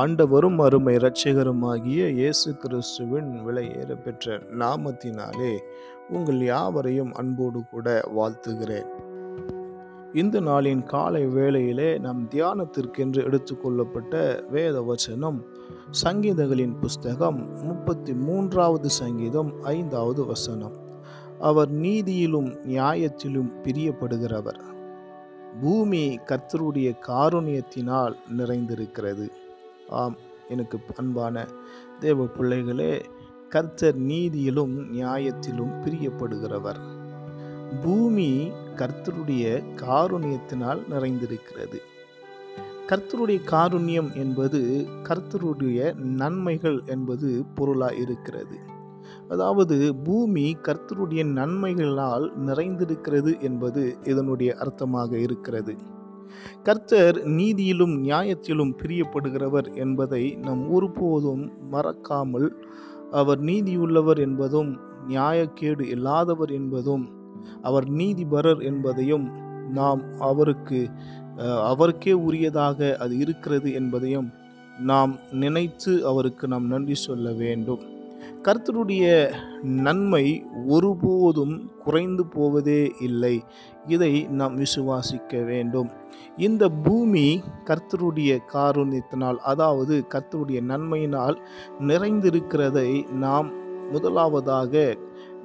ஆண்டவரும் அருமை இரட்சகருமாகிய இயேசு கிறிஸ்துவின் விலையேற பெற்ற நாமத்தினாலே உங்கள் யாவரையும் அன்போடு கூட வாழ்த்துகிறேன். இந்த நாளின் காலை வேளையிலே நாம் தியானத்திற்கென்று எடுத்துக்கொள்ளப்பட்ட வேத வசனம் சங்கீதங்களின் புஸ்தகம் 33 சங்கீதம் 5 வசனம். அவர் நீதியிலும் நியாயத்திலும் பிரியப்படுகிறவர், பூமி கர்த்தருடைய காருண்யத்தினால் நிறைந்திருக்கிறது. ஆம், எனக்கு அன்பான தேவ பிள்ளைகளே, கர்த்தர் நீதியிலும் நியாயத்திலும் பிரியப்படுகிறவர், பூமி கர்த்தருடைய காருண்யத்தினால் நிறைந்திருக்கிறது. கர்த்தருடைய காருண்யம் என்பது கர்த்தருடைய நன்மைகள் என்பது பொருளாக இருக்கிறது. அதாவது பூமி கர்த்தருடைய நன்மைகளால் நிறைந்திருக்கிறது என்பது இதனுடைய அர்த்தமாக இருக்கிறது. கர்த்தர் நீதியிலும் நியாயத்திலும் பிரியப்படுகிறவர் என்பதை நாம் ஒருபோதும் மறக்காமல், அவர் நீதியுள்ளவர் என்பதும் நியாயக்கேடு இல்லாதவர் என்பதும் அவர் நீதிபரர் என்பதையும், நாம் அவருக்கே உரியதாக அது இருக்கிறது என்பதையும் நாம் நினைத்து அவருக்கு நாம் நன்றி சொல்ல வேண்டும். கர்த்தருடைய நன்மை ஒருபோதும் குறைந்து போவதே இல்லை, இதை நாம் விசுவாசிக்க வேண்டும். இந்த பூமி கர்த்தருடைய காருண்யத்தினால், அதாவது கர்த்தருடைய நன்மையினால் நிறைந்திருக்கிறதை நாம் முதலாவதாக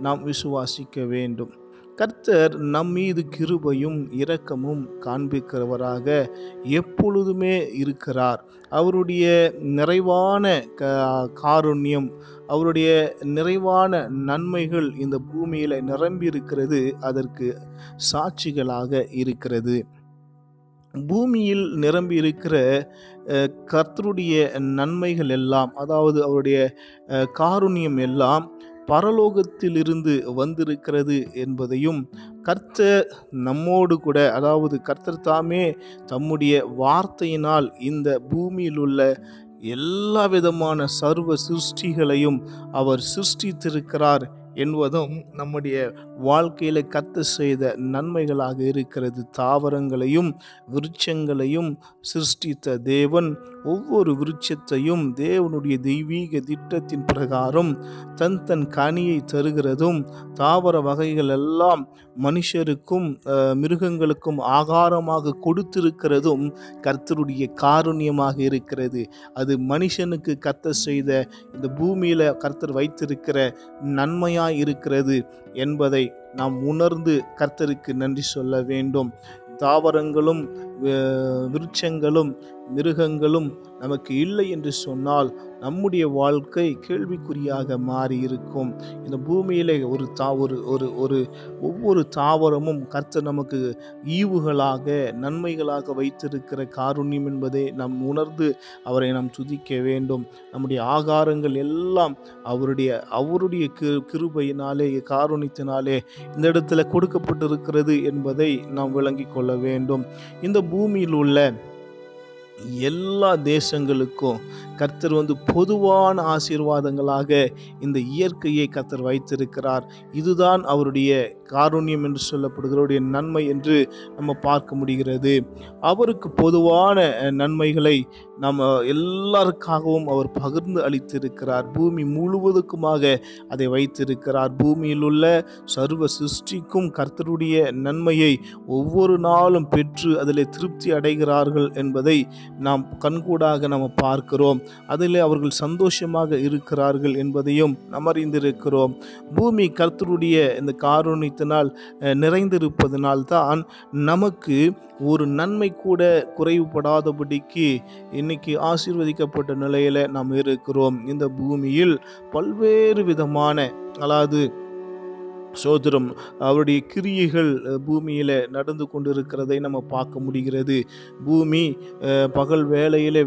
நாம் விசுவாசிக்க வேண்டும். கர்த்தர் நம்மீது கிருபையும் இரக்கமும் காண்பிக்கிறவராக எப்பொழுதுமே இருக்கிறார். அவருடைய நிறைவான காருண்யம், அவருடைய நிறைவான நன்மைகள் இந்த பூமியில் நிரம்பியிருக்கிறது, அதற்கு சாட்சிகளாக இருக்கிறது. பூமியில் நிரம்பியிருக்கிற கர்த்தருடைய நன்மைகள் எல்லாம், அதாவது அவருடைய காருண்யம் எல்லாம் பரலோகத்திலிருந்து வந்திருக்கிறது என்பதையும், கர்த்தர் நம்மோடு கூட, அதாவது கர்த்தர் தாமே தம்முடைய வார்த்தையினால் இந்த பூமியில் உள்ள எல்லா விதமான சர்வ சிருஷ்டிகளையும் அவர் சிருஷ்டித்திருக்கிறார் என்பதும் நம்முடைய வாழ்க்கையில் கர்த்தர் செய்த நன்மைகளாக இருக்கிறது. தாவரங்களையும் விருட்சங்களையும் சிருஷ்டித்த தேவன் ஒவ்வொரு விருட்சத்தையும் தேவனுடைய தெய்வீக திட்டத்தின் பிரகாரம் தன் தன் கனியை தருகிறதும், தாவர வகைகள் எல்லாம் மனுஷருக்கும் மிருகங்களுக்கும் ஆகாரமாக கொடுத்திருக்கிறதும் கர்த்தருடைய காருண்யமாக இருக்கிறது. அது மனுஷனுக்கு கர்த்தர் செய்த, இந்த பூமியில் கர்த்தர் வைத்திருக்கிற நன்மையாக இருக்கிறது என்பதை நாம் உணர்ந்து கர்த்தருக்கு நன்றி சொல்ல வேண்டும். தாவரங்களும் விருட்சங்களும் மிருகங்களும் நமக்கு இல்லை என்று சொன்னால் நம்முடைய வாழ்க்கை கேள்விக்குறியாக மாறியிருக்கும். இந்த பூமியிலே ஒவ்வொரு தாவரமும் கர்த்தர் நமக்கு ஈவுகளாக நன்மைகளாக வைத்திருக்கிற காருண்யம் என்பதை நாம் உணர்ந்து அவரை நாம் துதிக்க வேண்டும். நம்முடைய ஆகாரங்கள் எல்லாம் அவருடைய கிருபையினாலே காருண்யத்தினாலே இந்த இடத்துல கொடுக்கப்பட்டிருக்கிறது என்பதை நாம் விளங்கி கொள்ள வேண்டும். இந்த பூமியில் உள்ள எல்லா தேசங்களுக்கும் கர்த்தர் பொதுவான ஆசீர்வாதங்களாக இந்த இயற்கையை கர்த்தர் வைத்திருக்கிறார். இதுதான் அவருடைய காருண்யம் என்று சொல்லப்படுகிறவருடைய நன்மை என்று நம்ம பார்க்க முடிகிறது. அவருக்கு பொதுவான நன்மைகளை நம்ம எல்லாருக்காகவும் அவர் பகிர்ந்து அளித்திருக்கிறார். பூமி முழுவதுக்குமாக அதை வைத்திருக்கிறார். பூமியில் உள்ள சர்வ சிருஷ்டிக்கும் கர்த்தருடைய நன்மையை ஒவ்வொரு நாளும் பெற்று அதில் திருப்தி அடைகிறார்கள் என்பதை நாம் கண்கூடாக நாம் பார்க்கிறோம். அதில் அவர்கள் சந்தோஷமாக இருக்கிறார்கள் என்பதையும் நாம் அறிந்திருக்கிறோம். பூமி கர்த்தருடைய இந்த காருண்யத்தினால் நிறைந்திருப்பதனால்தான் நமக்கு ஒரு நன்மை கூட குறைவுபடாதபடிக்கு இன்னைக்கு ஆசீர்வதிக்கப்பட்ட நிலையில் நாம் இருக்கிறோம். இந்த பூமியில் பல்வேறு விதமான, அதாவது சோதரம் அவருடைய கிரியைகள் பூமியில் நடந்து கொண்டிருக்கிறதை நம்ம பார்க்க முடிகிறது. பூமி பகல் வேளையில்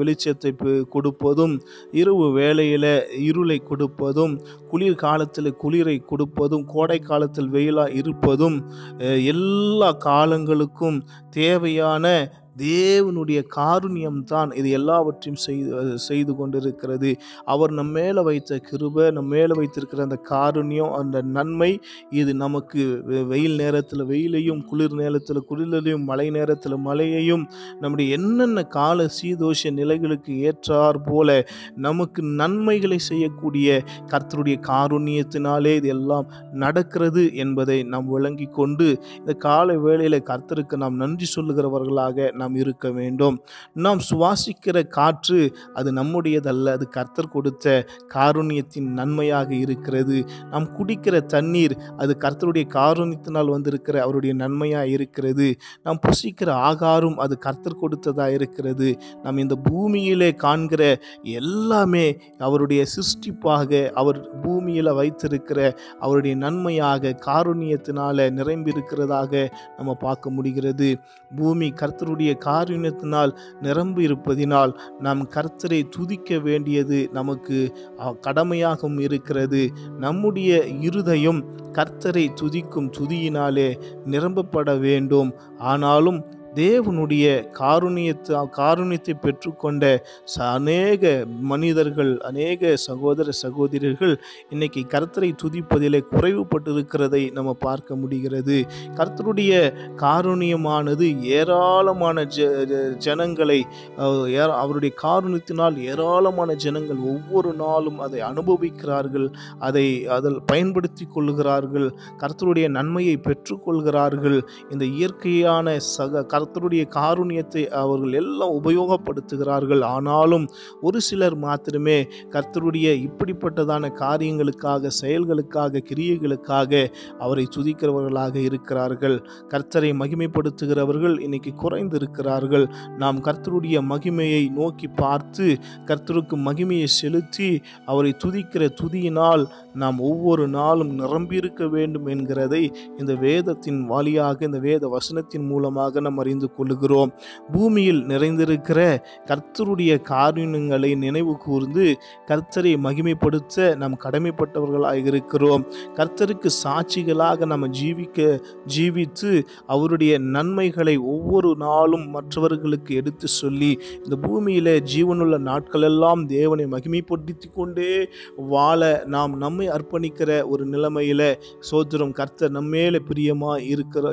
வெளிச்சத்தை கொடுப்பதும், இரவு வேளையில் இருளை கொடுப்பதும், குளிர் காலத்தில் குளிரை கொடுப்பதும், கோடை காலத்தில் வெயிலாக இருப்பதும், எல்லா காலங்களுக்கும் தேவையான தேவனுடைய காருண்யம்தான் இது எல்லாவற்றையும் செய்து கொண்டிருக்கிறது. அவர் நம்ம மேலே வைத்த கிருபை, நம்ம மேலே வைத்திருக்கிற அந்த காருண்யம், அந்த நன்மை, இது நமக்கு வெயில் நேரத்தில் வெயிலையும், குளிர் நேரத்தில் குளிரையும், மழை நேரத்தில் மழையையும், நம்முடைய என்னென்ன கால சீதோஷ நிலைகளுக்கு ஏற்றார் போல நமக்கு நன்மைகளை செய்யக்கூடிய கர்த்தருடைய காருண்யத்தினாலே இது எல்லாம் நடக்கிறது என்பதை நாம் விளங்கி கொண்டு இந்த காலை வேளையில் கர்த்தருக்கு நாம் நன்றி சொல்லுகிறவர்களாக நாம் இருக்க வேண்டும். நாம் சுவாசிக்கிற காற்று அது நம்முடையதல்ல, அது கர்த்தர் கொடுத்த காருண்யத்தின் நன்மையாக இருக்கிறது. நாம் குடிக்கிற தண்ணீர் அது கர்த்தருடைய காருண்யத்தினால் வந்திருக்கிற அவருடைய நன்மையாக இருக்கிறது. நாம் புசிக்கிற ஆகாரம் அது கர்த்தர் கொடுத்ததாக இருக்கிறது. நாம் இந்த பூமியிலே காண்கிற எல்லாமே அவருடைய சிருஷ்டிப்பாக, அவர் பூமியில் வைத்திருக்கிற அவருடைய நன்மையாக, காருண்யத்தினால நிரம்பியிருக்கிறதாக நம்ம பார்க்க முடிகிறது. பூமி கர்த்தருடைய காருண்யத்தினால் நிரம்பி இருப்பதினால் நாம் கர்த்தரை துதிக்க வேண்டியது நமக்கு கடமையாகவும் இருக்கிறது. நம்முடைய இருதயம் கர்த்தரை துதிக்கும் துதியினாலே நிரம்பப்பட வேண்டும். ஆனாலும் தேவனுடைய காருண்யத்தை பெற்றுக்கொண்ட அநேக மனிதர்கள், அநேக சகோதர சகோதரிகள் இன்னைக்கு கர்த்தரை துதிப்பதிலே குறைவுபட்டிருக்கிறதை நம்ம பார்க்க முடிகிறது. கர்த்தருடைய காருண்யமானது ஏராளமான ஜனங்களை அவருடைய காருண்யத்தினால் ஏராளமான ஜனங்கள் ஒவ்வொரு நாளும் அதை அனுபவிக்கிறார்கள், அதில் பயன்படுத்தி கொள்கிறார்கள், கர்த்தருடைய நன்மையை பெற்றுக்கொள்கிறார்கள். இந்த இயற்கையான கர்த்தருடைய காருண்யத்தை அவர்கள் எல்லாம் உபயோகப்படுத்துகிறார்கள். ஆனாலும் ஒரு சிலர் மாத்திரமே கர்த்தருடைய இப்படிப்பட்டதான காரியங்களுக்காக, செயல்களுக்காக, கிரியைகளுக்காக அவரை துதிக்கிறவர்களாக இருக்கிறார்கள். கர்த்தரை மகிமைப்படுத்துகிறவர்கள் இன்னைக்கு குறைந்திருக்கிறார்கள். நாம் கர்த்தருடைய மகிமையை நோக்கி பார்த்து கர்த்தருக்கு மகிமையை செலுத்தி அவரை துதிக்கிற துதியினால் நாம் ஒவ்வொரு நாளும் நிரம்பியிருக்க வேண்டும் என்கிறதை இந்த வேதத்தின் வாலியாக, இந்த வேத வசனத்தின் மூலமாக நாம் அறிந்து கொள்கிறோம். பூமியில் நிறைந்திருக்கிற கர்த்தருடைய காரியங்களை நினைவு கூர்ந்து கர்த்தரை மகிமைப்படுத்த நாம் கடமைப்பட்டவர்களாக இருக்கிறோம். கர்த்தருக்கு சாட்சிகளாக நாம் ஜீவித்து அவருடைய நன்மைகளை ஒவ்வொரு நாளும் மற்றவர்களுக்கு எடுத்து சொல்லி இந்த பூமியில ஜீவனுள்ள நாட்களெல்லாம் தேவனை மகிமைப்படுத்தி கொண்டே வாழ நாம் நம்மை அர்ப்பணிக்கிற ஒரு நிலைமையில சோத்திரம், கர்த்தர் நம்மேல பிரியமா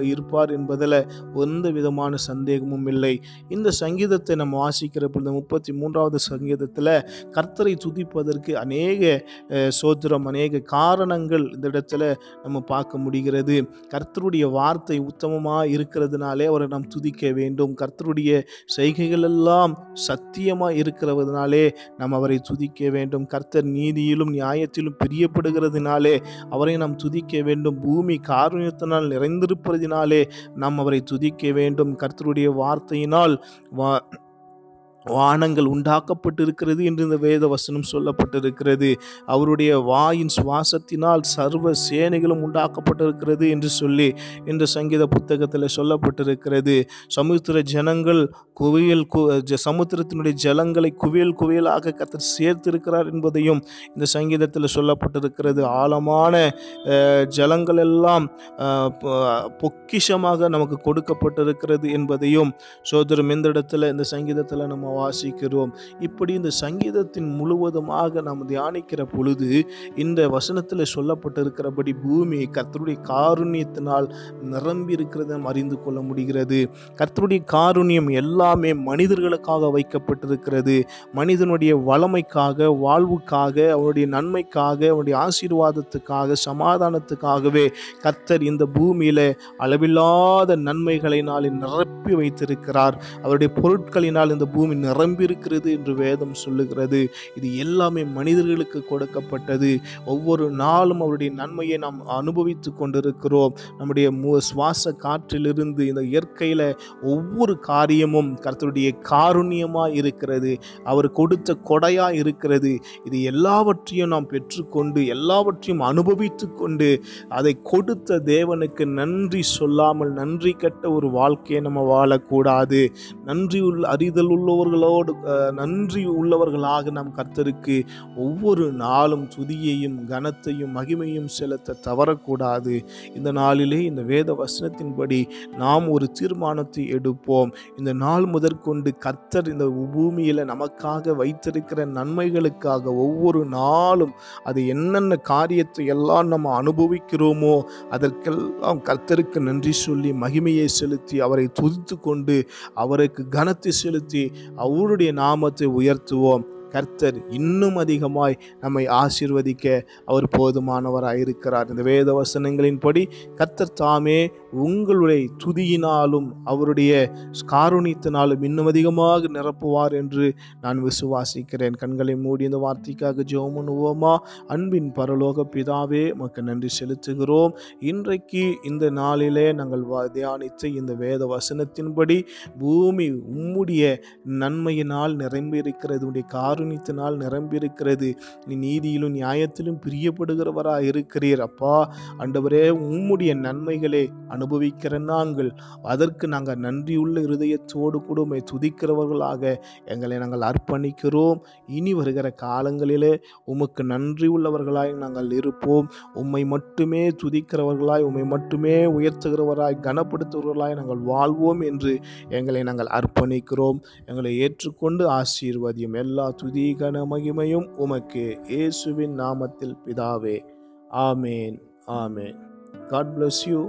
இருப்பார் என்பதில் எந்த விதமான சந்தேகமும் இல்லை. இந்த சங்கீதத்தை நம்ம வாசிக்கிறப்ப இந்த 33வது சங்கீதத்தில் கர்த்தரை துதிப்பதற்கு அநேக சோத்திரம், அநேக காரணங்கள் இந்த இடத்துல நம்ம பார்க்க முடிகிறது. கர்த்தருடைய வார்த்தை உத்தமமாக இருக்கிறதுனாலே அவரை நாம் துதிக்க வேண்டும். கர்த்தருடைய செய்கைகள் எல்லாம் சத்தியமாக இருக்கிறதுனாலே நாம் அவரை துதிக்க வேண்டும். கர்த்தர் நீதியிலும் நியாயத்திலும் பிரியப்படுகிறதுனாலே அவரை நாம் துதிக்க வேண்டும். பூமி காரணத்தினால் நிறைந்திருப்பதினாலே நாம் அவரை துதிக்க வேண்டும். கர்த்தருடைய வார்த்தையினால் வானங்கள் உண்டாக்கப்பட்டிருக்கிறது என்று இந்த வேத வசனம் சொல்லப்பட்டிருக்கிறது. அவருடைய வாயின் சுவாசத்தினால் சர்வ சேனைகளும் உண்டாக்கப்பட்டிருக்கிறது என்று சொல்லி இந்த சங்கீத புத்தகத்தில் சொல்லப்பட்டிருக்கிறது. சமுத்திர ஜனங்கள் சமுத்திரத்தினுடைய ஜலங்களை குவியலாக கர்த்தர் சேர்த்திருக்கிறார் என்பதையும் இந்த சங்கீதத்தில் சொல்லப்பட்டிருக்கிறது. ஆழமான ஜலங்கள் எல்லாம் பொக்கிஷமாக நமக்கு கொடுக்கப்பட்டிருக்கிறது என்பதையும் சோதரம் இந்த இடத்துல இந்த சங்கீதத்தில் நம்ம வாசிக்கிறோம். இப்படி இந்த சங்கீதத்தின் முழுவதுமாக நாம் தியானிக்கிற பொழுது இந்த வசனத்தில் சொல்லப்பட்டிருக்கிறபடி பூமி கர்த்தருடைய காருண்யத்தினால் நிரம்பி இருக்கிறத நாம் அறிந்து கொள்ள முடிகிறது. கர்த்தருடைய காருண்யம் எல்லாமே மனிதர்களுக்காக வைக்கப்பட்டிருக்கிறது. மனிதனுடைய வளமைக்காக, வாழ்வுக்காக, அவனுடைய நன்மைக்காக, அவனுடைய ஆசீர்வாதத்துக்காக, சமாதானத்துக்காகவே கர்த்தர் இந்த பூமியில அளவில்லாத நன்மைகளினால் நிரப்பி வைத்திருக்கிறார். அவருடைய பொருட்களினால் இந்த பூமி நிரம்பி இருக்கிறது என்று வேதம் சொல்லுகிறது. இது எல்லாமே மனிதர்களுக்கு கொடுக்கப்பட்டது. ஒவ்வொரு நாளும் அவருடைய நன்மையை நாம் அனுபவித்து கொண்டிருக்கிறோம். நம்முடைய சுவாச காற்றிலிருந்து இந்த இயற்கையில் ஒவ்வொரு காரியமும் கர்த்தருடைய காருண்யமாக இருக்கிறது, அவர் கொடுத்த கொடையாக இருக்கிறது. இது எல்லாவற்றையும் நாம் பெற்றுக்கொண்டு எல்லாவற்றையும் அனுபவித்து கொண்டு அதை கொடுத்த தேவனுக்கு நன்றி சொல்லாமல் நன்றி கட்ட ஒரு வாழ்க்கையை நம்ம வாழக்கூடாது. நன்றி உள்ள அறிதல் உள்ளவர் உள்ளவர்களோடு நன்றி உள்ளவர்களாக நாம் கர்த்தருக்கு ஒவ்வொரு நாளும் துதியையும் கனத்தையும் மகிமையும் செலுத்த தவறக்கூடாது. இந்த நாளிலே இந்த வேத வசனத்தின்படி நாம் ஒரு தீர்மானத்தை எடுப்போம். இந்த நாள் முதற்கொண்டு கர்த்தர் இந்த பூமியில் நமக்காக வைத்திருக்கிற நன்மைகளுக்காக ஒவ்வொரு நாளும் அது என்னென்ன காரியத்தை எல்லாம் நம்ம அனுபவிக்கிறோமோ அதற்கெல்லாம் கர்த்தருக்கு நன்றி சொல்லி மகிமையை செலுத்தி அவரை துதித்து கொண்டு அவருக்கு கனத்தை செலுத்தி அவருடைய நாமத்தை உயர்த்துவோம். கர்த்தர் இன்னும் அதிகமாய் நம்மை ஆசீர்வதிக்க அவர் போதுமானவராயிருக்கிறார். இந்த வேத வசனங்களின்படி கர்த்தர் தாமே உங்களுடைய துதியினாலும் அவருடைய காருணியத்தினாலும் இன்னும் அதிகமாக நிரப்புவார் என்று நான் விசுவாசிக்கிறேன். கண்களை மூடி இந்த வார்த்தைக்காக ஜெபம் பண்ணுவோமா? அன்பின் பரலோக பிதாவே, உமக்கு நன்றி செலுத்துகிறோம். இன்றைக்கு இந்த நாளிலே நாங்கள் தியானித்த இந்த வேத வசனத்தின்படி பூமி உம்முடைய நன்மையினால் நிரம்பியிருக்கிறது, உடைய காருணியத்தினால் நிரம்பியிருக்கிறது. நீ நீதியிலும் நியாயத்திலும் பிரியப்படுகிறவராக இருக்கிறீர். அப்பா ஆண்டவரே, உம்முடைய நன்மைகளை அனுபவிக்கிற நாங்கள் அதற்கு நாங்கள் நன்றியுள்ள இருதயத்தோடு கூட உம்மை துதிக்கிறவர்களாக எங்களை நாங்கள் அர்ப்பணிக்கிறோம். இனி வருகிற காலங்களிலே உமக்கு நன்றி உள்ளவர்களாய் நாங்கள் இருப்போம். உம்மை மட்டுமே துதிக்கிறவர்களாய், உம்மை மட்டுமே உயர்த்துகிறவராய், கனப்படுத்துகிறவர்களாய் நாங்கள் வாழ்வோம் என்று எங்களை நாங்கள் அர்ப்பணிக்கிறோம். எங்களை ஏற்றுக்கொண்டு ஆசீர்வதியும். எல்லா துதி கன மகிமையும் உமக்கு இயேசுவின் நாமத்தில் பிதாவே. ஆமேன், ஆமேன். God bless you.